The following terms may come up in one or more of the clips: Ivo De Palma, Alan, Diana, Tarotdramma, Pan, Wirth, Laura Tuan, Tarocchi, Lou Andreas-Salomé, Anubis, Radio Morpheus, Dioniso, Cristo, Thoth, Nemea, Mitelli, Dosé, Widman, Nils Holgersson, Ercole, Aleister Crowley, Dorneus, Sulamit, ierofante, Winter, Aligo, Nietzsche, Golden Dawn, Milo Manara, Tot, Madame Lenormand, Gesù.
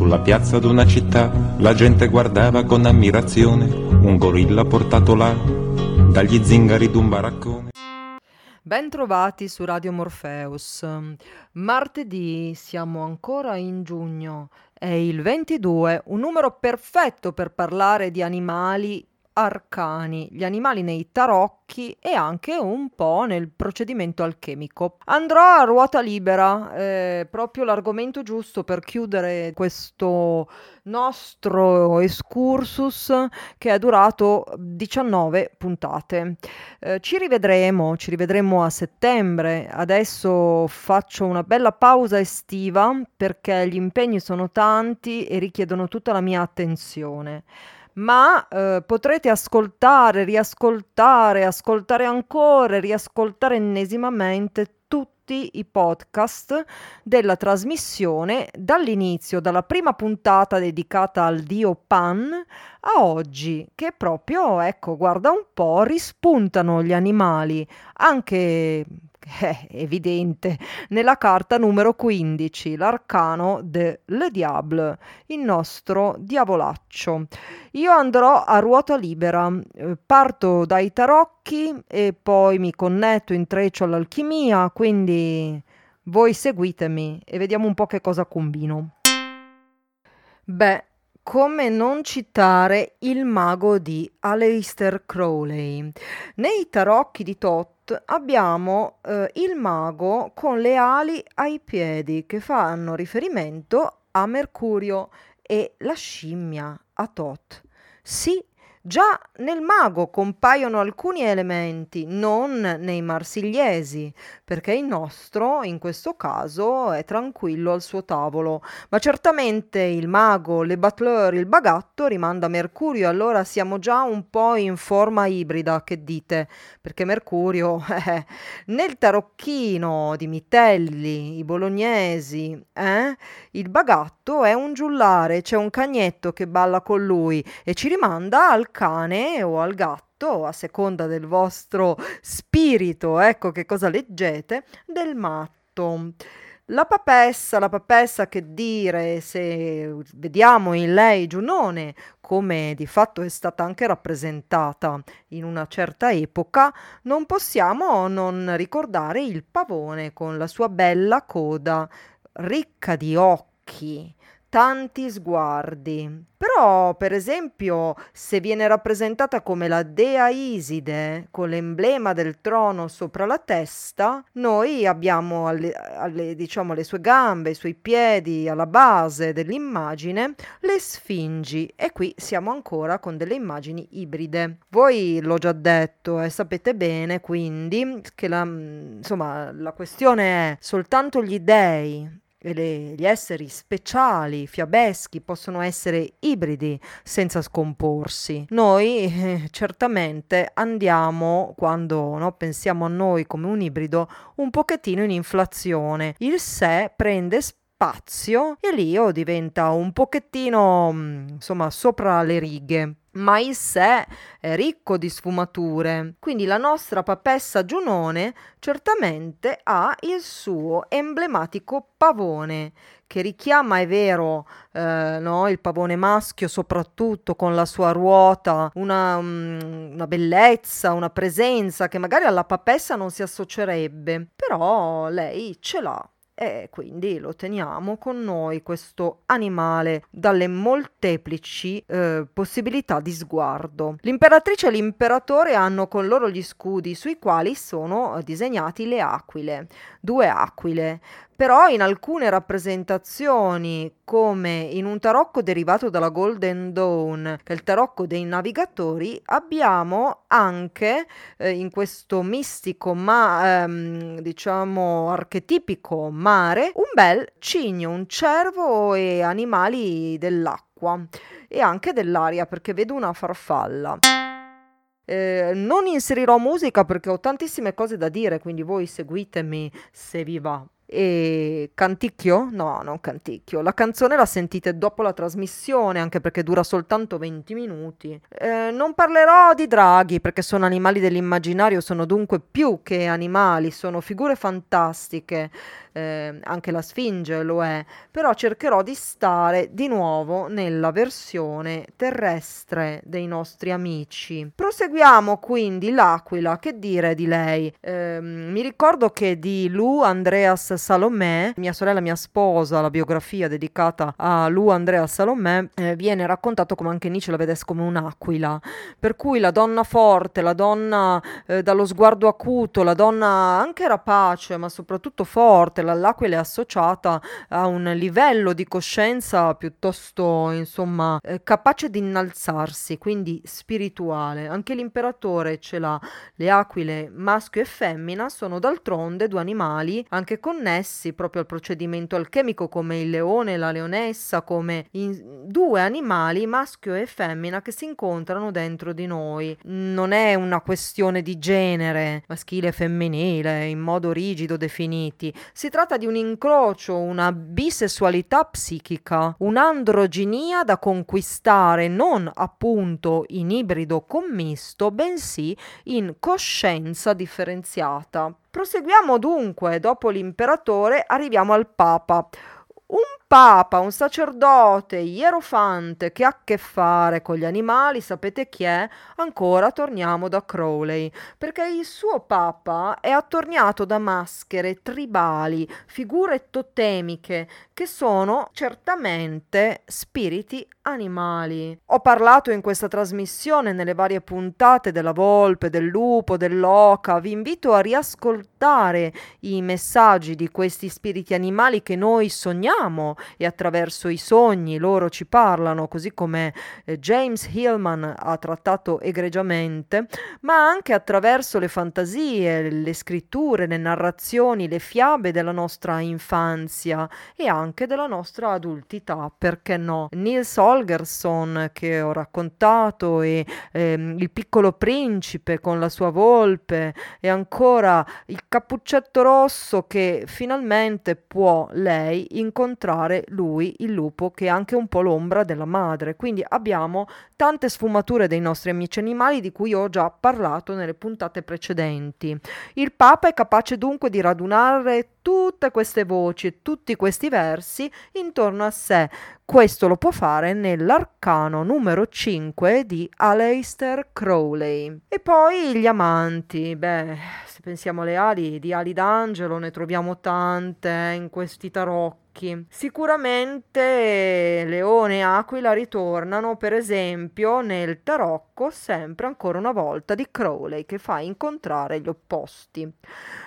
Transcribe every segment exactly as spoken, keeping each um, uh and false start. sulla piazza d'una città, la gente guardava con ammirazione un gorilla portato là dagli zingari d'un baraccone. Bentrovati su Radio Morpheus. Martedì, siamo ancora in giugno, è il ventidue, un numero perfetto per parlare di animali arcani, gli animali nei tarocchi e anche un po' nel procedimento alchemico. Andrò a ruota libera, eh, proprio l'argomento giusto per chiudere questo nostro excursus che è durato diciannove puntate. Eh, ci rivedremo, ci rivedremo a settembre. Adesso faccio una bella pausa estiva perché gli impegni sono tanti e richiedono tutta la mia attenzione. Ma eh, potrete ascoltare, riascoltare, ascoltare ancora, riascoltare ennesimamente tutti i podcast della trasmissione dall'inizio, dalla prima puntata dedicata al dio Pan a oggi, che proprio, ecco, guarda un po', rispuntano gli animali, anche... è evidente, nella carta numero quindici, l'arcano de Le Diable, il nostro diavolaccio. Io andrò a ruota libera, parto dai tarocchi e poi mi connetto, intreccio all'alchimia, quindi voi seguitemi e vediamo un po' che cosa combino. Beh, come non citare il mago di Aleister Crowley? Nei tarocchi di Tot abbiamo eh, il mago con le ali ai piedi che fanno riferimento a Mercurio e la scimmia a Thoth. Sì, già nel mago compaiono alcuni elementi, non nei marsigliesi, perché il nostro in questo caso è tranquillo al suo tavolo, ma certamente il mago, le butler, il bagatto rimanda a Mercurio, allora siamo già un po' in forma ibrida, che dite? Perché Mercurio eh, nel tarocchino di Mitelli, i bolognesi, eh, il bagatto è un giullare, c'è un cagnetto che balla con lui e ci rimanda al cane o al gatto, a seconda del vostro spirito, ecco che cosa leggete, del matto. La papessa, la papessa che dire, se vediamo in lei Giunone, come di fatto è stata anche rappresentata in una certa epoca, non possiamo non ricordare il pavone con la sua bella coda, ricca di occhi, tanti sguardi. Però, per esempio, se viene rappresentata come la dea Iside, con l'emblema del trono sopra la testa, noi abbiamo alle, alle, diciamo, le sue gambe, i suoi piedi, alla base dell'immagine, le sfingi. E qui siamo ancora con delle immagini ibride. Voi l'ho già detto e eh, sapete bene, quindi, che la, insomma, la questione è soltanto gli dei e le, gli esseri speciali, fiabeschi, possono essere ibridi senza scomporsi. Noi eh, certamente andiamo, quando no, pensiamo a noi come un ibrido, un pochettino in inflazione. Il sé prende spazio e l'io diventa un pochettino, insomma, sopra le righe. Ma il sé è ricco di sfumature, quindi la nostra papessa Giunone certamente ha il suo emblematico pavone, che richiama, è vero, eh, no, il pavone maschio, soprattutto con la sua ruota, una, um, una bellezza, una presenza che magari alla papessa non si associerebbe, però lei ce l'ha. E quindi lo teniamo con noi, questo animale, dalle molteplici eh, possibilità di sguardo. L'imperatrice e l'imperatore hanno con loro gli scudi sui quali sono disegnati le aquile, due aquile. Però in alcune rappresentazioni, come in un tarocco derivato dalla Golden Dawn, che è il tarocco dei navigatori, abbiamo anche eh, in questo mistico, ma ehm, diciamo archetipico mare, un bel cigno, un cervo e animali dell'acqua e anche dell'aria, perché vedo una farfalla. Eh, non inserirò musica perché ho tantissime cose da dire, quindi voi seguitemi se vi va. E canticchio? No, non canticchio. La canzone la sentite dopo la trasmissione, anche perché dura soltanto venti minuti. Eh, non parlerò di draghi perché sono animali dell'immaginario, sono dunque più che animali, sono figure fantastiche. eh, anche la Sfinge lo è, però cercherò di stare di nuovo nella versione terrestre dei nostri amici. Proseguiamo quindi l'Aquila, che dire di lei? Eh, mi ricordo che di Lou Andreas-Salomé, mia sorella, mia sposa, la biografia dedicata a Lou Andreas-Salomé, eh, viene raccontato come anche Nietzsche la vedesse come un'aquila, per cui la donna forte, la donna eh, dallo sguardo acuto, la donna anche rapace ma soprattutto forte. L'aquila è associata a un livello di coscienza piuttosto, insomma, eh, capace di innalzarsi, quindi spirituale. Anche l'imperatore ce l'ha. Le aquile maschio e femmina sono d'altronde due animali anche connessi proprio al procedimento alchemico, come il leone e la leonessa, come in due animali maschio e femmina che si incontrano dentro di noi. Non è una questione di genere maschile e femminile in modo rigido definiti, si tratta di un incrocio, una bisessualità psichica, un'androginia da conquistare non appunto in ibrido commisto, bensì in coscienza differenziata. Proseguiamo dunque, dopo l'imperatore arriviamo al Papa. Un Papa, un sacerdote, ierofante, che ha a che fare con gli animali, sapete chi è? Ancora torniamo da Crowley, perché il suo Papa è attorniato da maschere tribali, figure totemiche, che sono certamente spiriti animali. Ho parlato in questa trasmissione, nelle varie puntate, della volpe, del lupo, dell'oca. Vi invito a riascoltare i messaggi di questi spiriti animali che noi sogniamo, e attraverso i sogni loro ci parlano, così come eh, James Hillman ha trattato egregiamente, ma anche attraverso le fantasie, le scritture, le narrazioni, le fiabe della nostra infanzia e anche della nostra adultità, perché no? Nils Holgersson, che ho raccontato, e ehm, il piccolo principe con la sua volpe, e ancora il cappuccetto rosso che finalmente può lei incontrare lui, il lupo, che è anche un po' l'ombra della madre. Quindi abbiamo tante sfumature dei nostri amici animali, di cui ho già parlato nelle puntate precedenti. Il Papa è capace dunque di radunare tutte queste voci, tutti questi versi intorno a sé. Questo lo può fare nell'arcano numero cinque di Aleister Crowley. E poi gli amanti. Beh, se pensiamo alle ali, di ali d'angelo ne troviamo tante eh, in questi tarocchi. Sicuramente leone e aquila ritornano, per esempio, nel tarocco, sempre ancora una volta di Crowley, che fa incontrare gli opposti.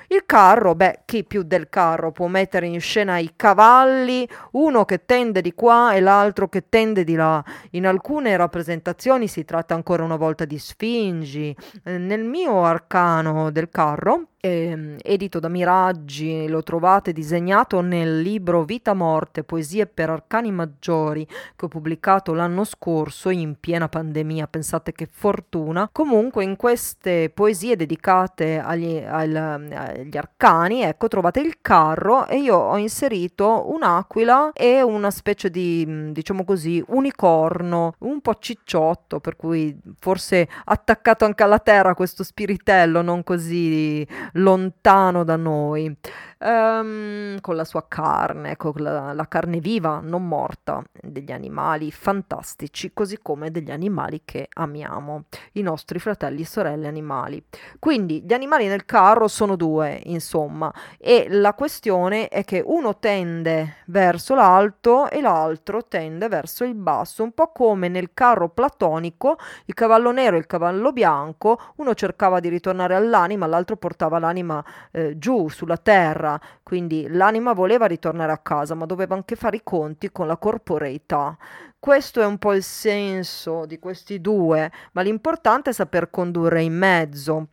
Il carro, beh, chi più del carro può mettere in scena i cavalli, uno che tende di qua e l'altro che tende di là. In alcune rappresentazioni si tratta ancora una volta di sfingi. Eh, nel mio arcano del carro, Eh, edito da Miraggi, lo trovate disegnato nel libro Vita Morte, poesie per arcani maggiori, che ho pubblicato l'anno scorso in piena pandemia, pensate che fortuna. Comunque in queste poesie dedicate agli, al, agli arcani, ecco, trovate il carro, e io ho inserito un'aquila e una specie di, diciamo così, unicorno, un po' cicciotto, per cui forse attaccato anche alla terra, questo spiritello non così lontano da noi, um, con la sua carne, con la, la carne viva, non morta, degli animali fantastici, così come degli animali che amiamo, i nostri fratelli e sorelle animali. Quindi gli animali nel carro sono due, insomma, e la questione è che uno tende verso l'alto e l'altro tende verso il basso, un po' come nel carro platonico, il cavallo nero e il cavallo bianco. Uno cercava di ritornare all'anima, l'altro portava l'anima eh, giù sulla terra, quindi l'anima voleva ritornare a casa, ma doveva anche fare i conti con la corporeità. Questo è un po' il senso di questi due, ma l'importante è saper condurre in mezzo.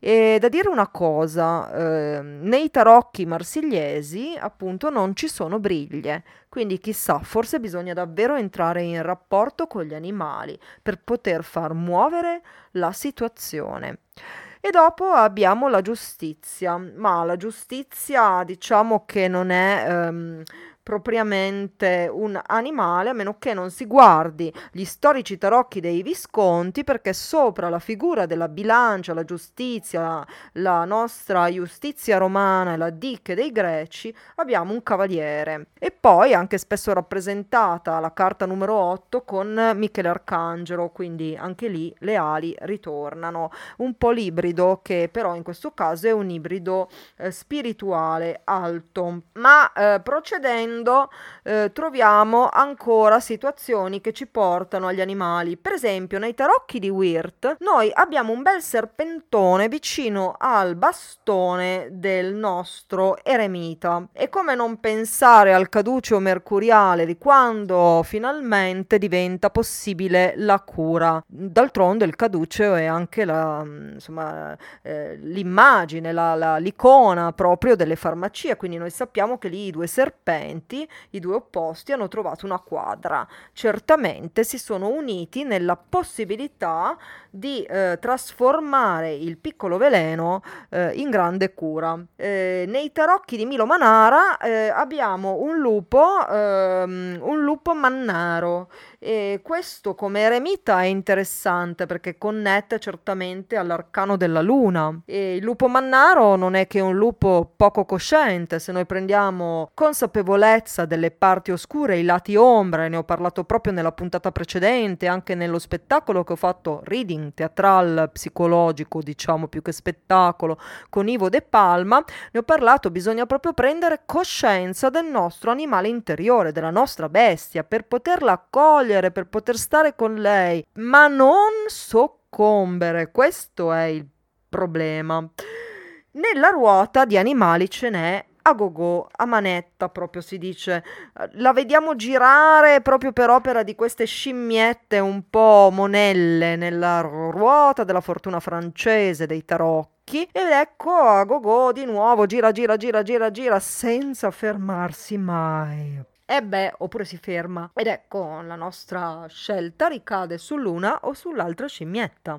E da dire una cosa, eh, nei tarocchi marsigliesi appunto non ci sono briglie, quindi chissà, forse bisogna davvero entrare in rapporto con gli animali per poter far muovere la situazione. E dopo abbiamo la giustizia, ma la giustizia diciamo che non è ehm, propriamente un animale, a meno che non si guardi gli storici tarocchi dei Visconti, perché sopra la figura della bilancia, la giustizia, la nostra giustizia romana e la Dicche dei Greci abbiamo un cavaliere. E poi anche spesso rappresentata la carta numero otto con Michele Arcangelo, quindi anche lì le ali ritornano, un po' l'ibrido, che però in questo caso è un ibrido eh, spirituale alto. Ma eh, procedendo Eh, troviamo ancora situazioni che ci portano agli animali. Per esempio, nei tarocchi di Wirth noi abbiamo un bel serpentone vicino al bastone del nostro eremita. E come non pensare al caduceo mercuriale di quando finalmente diventa possibile la cura? D'altronde il caduceo è anche la, insomma, eh, l'immagine, la, la, l'icona proprio delle farmacie, quindi noi sappiamo che lì i due serpenti, i due opposti, hanno trovato una quadra. Certamente si sono uniti nella possibilità di eh, trasformare il piccolo veleno eh, in grande cura. Eh, nei tarocchi di Milo Manara eh, abbiamo un lupo, ehm, un lupo mannaro. E questo come eremita è interessante perché connette certamente all'arcano della luna. E il lupo mannaro non è che un lupo poco cosciente. Se noi prendiamo consapevolezza delle parti oscure, i lati ombra, ne ho parlato proprio nella puntata precedente, anche nello spettacolo che ho fatto, reading teatral psicologico, diciamo più che spettacolo, con Ivo De Palma, ne ho parlato, bisogna proprio prendere coscienza del nostro animale interiore, della nostra bestia, per poterla accogliere, per poter stare con lei, ma non soccombere. Questo è il problema. Nella ruota di animali ce n'è a gogo, a manetta proprio, si dice. La vediamo girare proprio per opera di queste scimmiette un po' monelle nella ruota della fortuna francese dei tarocchi. Ed ecco a gogo di nuovo, gira gira gira gira gira senza fermarsi mai. E eh beh, oppure si ferma, ed ecco la nostra scelta ricade sull'una o sull'altra scimmietta.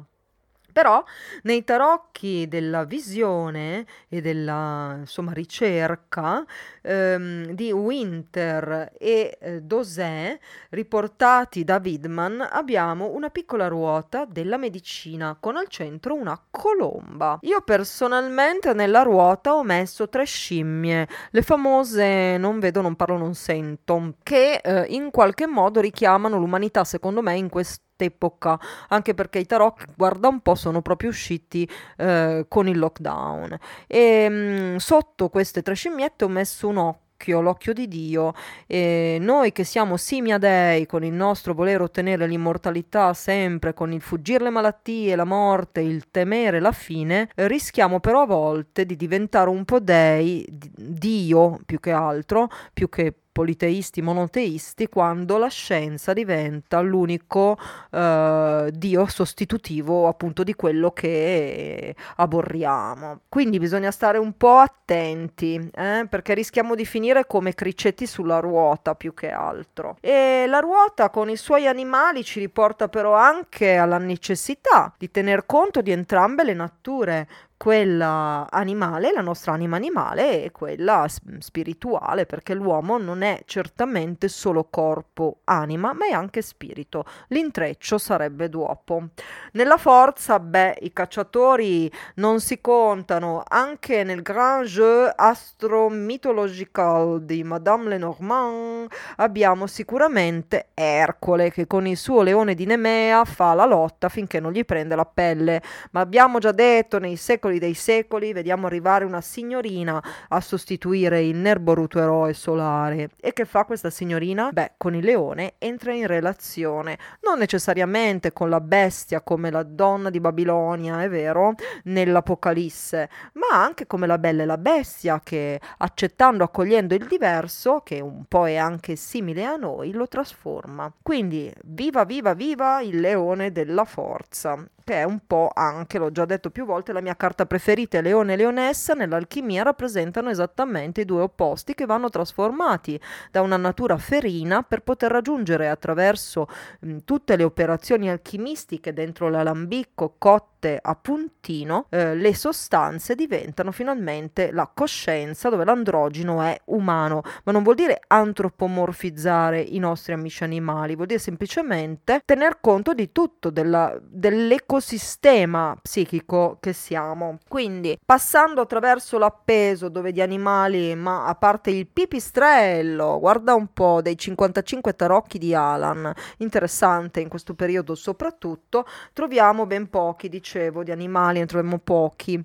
Però nei tarocchi della visione e della, insomma, ricerca ehm, di Winter e eh, Dosé, riportati da Widman, abbiamo una piccola ruota della medicina con al centro una colomba. Io personalmente nella ruota ho messo tre scimmie, le famose non vedo, non parlo, non sento, che eh, in qualche modo richiamano l'umanità, secondo me, in questo epoca, anche perché i tarocchi, guarda un po', sono proprio usciti eh, con il lockdown. E mh, sotto queste tre scimmiette ho messo un occhio, l'occhio di Dio, e noi che siamo simia dei, con il nostro voler ottenere l'immortalità sempre, con il fuggire le malattie, la morte, il temere la fine, rischiamo però a volte di diventare un po' dei, d- Dio più che altro, più che politeisti, monoteisti, quando la scienza diventa l'unico eh, Dio sostitutivo appunto di quello che aborriamo. Quindi bisogna stare un po' attenti, eh, perché rischiamo di finire come cricetti sulla ruota più che altro. E la ruota con i suoi animali ci riporta però anche alla necessità di tener conto di entrambe le nature, quella animale, la nostra anima animale, e quella spirituale, perché l'uomo non è certamente solo corpo, anima, ma è anche spirito. L'intreccio sarebbe dopo. Nella forza, beh, i cacciatori non si contano, anche nel grand jeu astromitological di Madame Lenormand abbiamo sicuramente Ercole, che con il suo leone di Nemea fa la lotta finché non gli prende la pelle, ma abbiamo già detto, nei secoli dei secoli vediamo arrivare una signorina a sostituire il nerboruto eroe solare. E che fa questa signorina? Beh, con il leone entra in relazione, non necessariamente con la bestia come la donna di Babilonia, è vero, nell'Apocalisse, ma anche come la bella e la bestia, che accettando, accogliendo il diverso, che un po' è anche simile a noi, lo trasforma. Quindi viva viva viva il leone della forza, che è un po' anche, l'ho già detto più volte, la mia carta preferita. Leone e leonessa nell'alchimia rappresentano esattamente i due opposti che vanno trasformati da una natura ferina per poter raggiungere, attraverso mh, tutte le operazioni alchimistiche dentro l'alambicco, cotta, fatte a puntino, eh, le sostanze diventano finalmente la coscienza, dove l'androgeno è umano. Ma non vuol dire antropomorfizzare i nostri amici animali, vuol dire semplicemente tener conto di tutto, della, dell'ecosistema psichico che siamo. Quindi, passando attraverso l'appeso, dove gli animali, ma a parte il pipistrello, guarda un po', dei cinquantacinque tarocchi di Alan, interessante in questo periodo soprattutto, troviamo ben pochi, dicevo, di animali, ne troviamo pochi.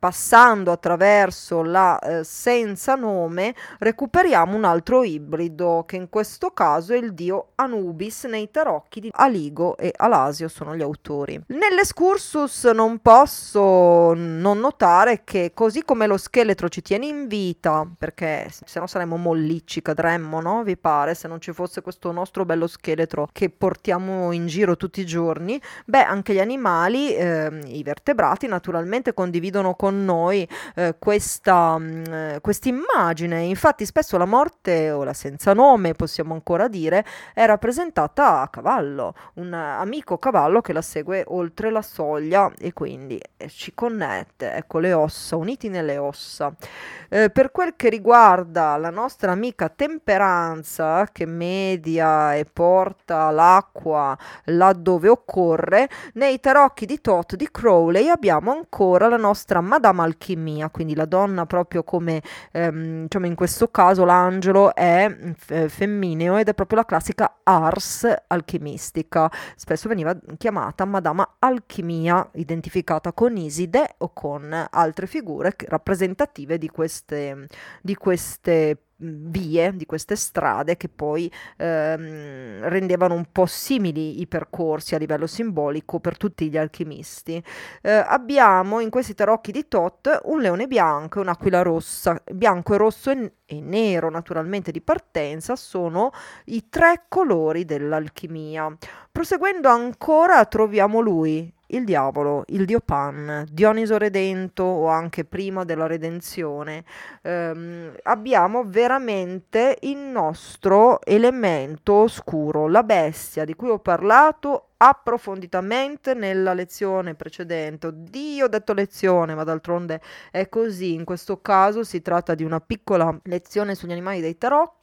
Passando attraverso la eh, senza nome, recuperiamo un altro ibrido, che in questo caso è il dio Anubis nei tarocchi di Aligo e Alasio, sono gli autori. Nell'escursus non posso non notare che, così come lo scheletro ci tiene in vita, perché se no saremmo mollicci, cadremmo, no? Vi pare, se non ci fosse questo nostro bello scheletro che portiamo in giro tutti i giorni? Beh, anche gli animali, eh, i vertebrati, naturalmente condividono con noi eh, questa mh, immagine. Infatti spesso la morte, o la senza nome possiamo ancora dire, è rappresentata a cavallo, un amico cavallo che la segue oltre la soglia e quindi eh, ci connette, ecco, le ossa, uniti nelle ossa. Eh, per quel che riguarda la nostra amica temperanza, che media e porta l'acqua laddove occorre, nei tarocchi di Tot di Crowley abbiamo ancora la nostra Madame Alchimia, quindi la donna proprio come, ehm, diciamo in questo caso l'angelo è f- femmineo ed è proprio la classica ars alchimistica, spesso veniva chiamata Madama Alchimia, identificata con Iside o con altre figure rappresentative di queste, di queste vie, di queste strade che poi ehm, rendevano un po' simili i percorsi a livello simbolico per tutti gli alchimisti. Eh, abbiamo in questi tarocchi di Thoth un leone bianco e un'aquila rossa. Bianco e rosso e, e nero, naturalmente, di partenza, sono i tre colori dell'alchimia. Proseguendo ancora troviamo lui, il diavolo, il dio Pan, Dioniso redento o anche prima della redenzione. Ehm, abbiamo veramente il nostro elemento oscuro, la bestia di cui ho parlato approfonditamente nella lezione precedente. Oddio, ho detto lezione, ma d'altronde è così. In questo caso si tratta di una piccola lezione sugli animali dei tarocchi,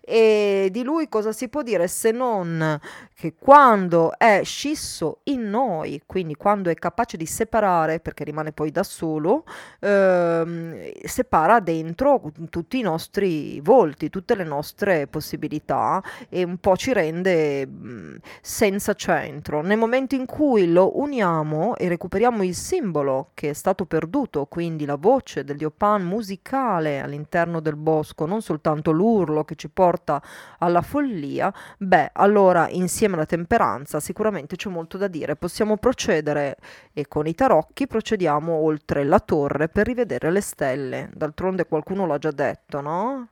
e di lui cosa si può dire se non che quando è scisso in noi, quindi quando è capace di separare, perché rimane poi da solo, ehm, separa dentro tutti i nostri volti, tutte le nostre possibilità, e un po' ci rende mh, senza centro. Nel momento in cui lo uniamo e recuperiamo il simbolo che è stato perduto, quindi la voce del dio Pan musicale all'interno del bosco, non soltanto l'urlo che ci porta alla follia, beh, allora insieme alla temperanza sicuramente c'è molto da dire. Possiamo procedere, e con i tarocchi procediamo oltre la torre per rivedere le stelle. D'altronde qualcuno l'ha già detto, no?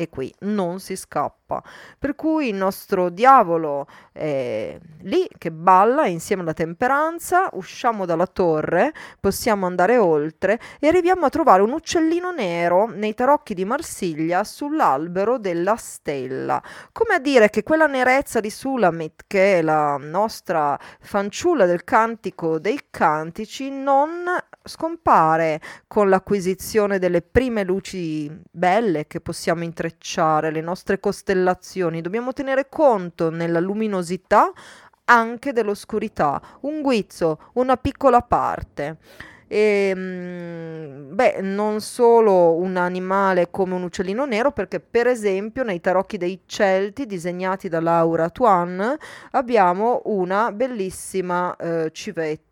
E qui non si scappa, per cui il nostro diavolo è lì che balla insieme alla temperanza. Usciamo dalla torre, possiamo andare oltre e arriviamo a trovare un uccellino nero nei tarocchi di Marsiglia sull'albero della stella, come a dire che quella nerezza di Sulamit, che è la nostra fanciulla del cantico dei cantici, non scompare con l'acquisizione delle prime luci belle che possiamo intrecciare le nostre costellazioni. Dobbiamo tenere conto nella luminosità anche dell'oscurità, un guizzo, una piccola parte. E, beh, non solo un animale come un uccellino nero, perché per esempio nei tarocchi dei Celti disegnati da Laura Tuan abbiamo una bellissima eh, civetta,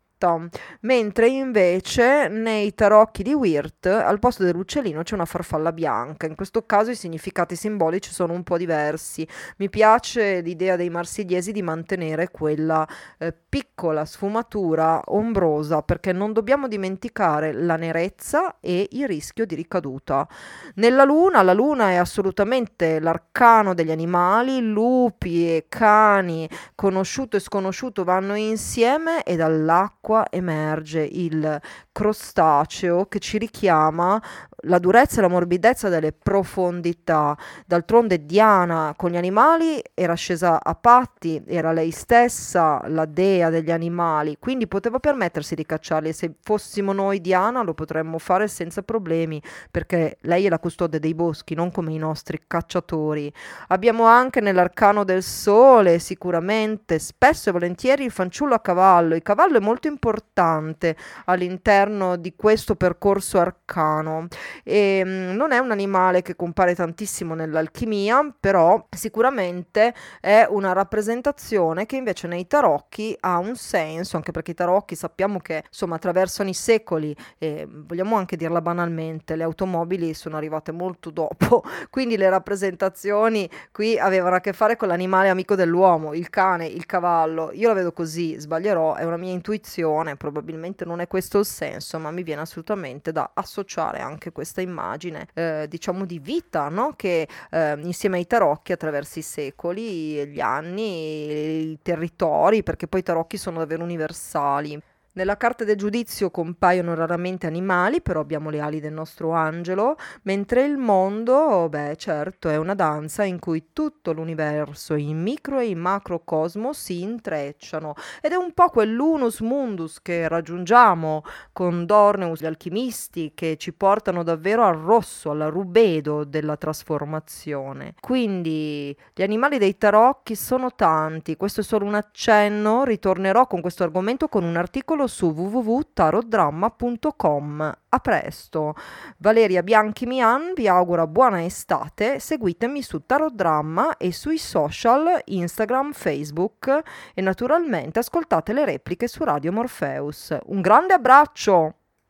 mentre invece nei tarocchi di Wirth al posto dell'uccellino c'è una farfalla bianca. In questo caso i significati simbolici sono un po' diversi. Mi piace l'idea dei marsigliesi di mantenere quella eh, piccola sfumatura ombrosa, perché non dobbiamo dimenticare la nerezza e il rischio di ricaduta. Nella luna, la luna è assolutamente l'arcano degli animali. Lupi e cani, conosciuto e sconosciuto, vanno insieme, e dall'acqua dell'acqua emerge il crostaceo che ci richiama la durezza e la morbidezza delle profondità. D'altronde Diana con gli animali era scesa a patti, era lei stessa la dea degli animali, quindi poteva permettersi di cacciarli. Se fossimo noi Diana lo potremmo fare senza problemi, perché lei è la custode dei boschi, non come i nostri cacciatori. Abbiamo anche nell'arcano del sole sicuramente spesso e volentieri il fanciullo a cavallo. Il cavallo è molto importante all'interno di questo percorso arcano. E mh, non è un animale che compare tantissimo nell'alchimia, però sicuramente è una rappresentazione che invece nei tarocchi ha un senso, anche perché i tarocchi sappiamo che insomma attraversano i secoli, e vogliamo anche dirla banalmente, le automobili sono arrivate molto dopo, quindi le rappresentazioni qui avevano a che fare con l'animale amico dell'uomo, il cane, il cavallo. Io la vedo così, sbaglierò, è una mia intuizione, probabilmente non è questo il senso, ma mi viene assolutamente da associare anche questa immagine eh, diciamo di vita, no? Che eh, insieme ai tarocchi attraverso i secoli, gli anni, i territori, perché poi i tarocchi sono davvero universali. Nella carta del giudizio compaiono raramente animali, però abbiamo le ali del nostro angelo, mentre il mondo, beh certo, è una danza in cui tutto l'universo, il micro e il macro cosmo si intrecciano, ed è un po' quell'unus mundus che raggiungiamo con Dorneus, gli alchimisti, che ci portano davvero al rosso, alla rubedo della trasformazione. Quindi gli animali dei tarocchi sono tanti, questo è solo un accenno, ritornerò con questo argomento con un articolo su w w w punto tarotdramma punto com. A presto. Valeria Bianchi Mian vi augura buona estate. Seguitemi su Tarotdramma e sui social Instagram, Facebook e naturalmente ascoltate le repliche su Radio Morpheus. Un grande abbraccio.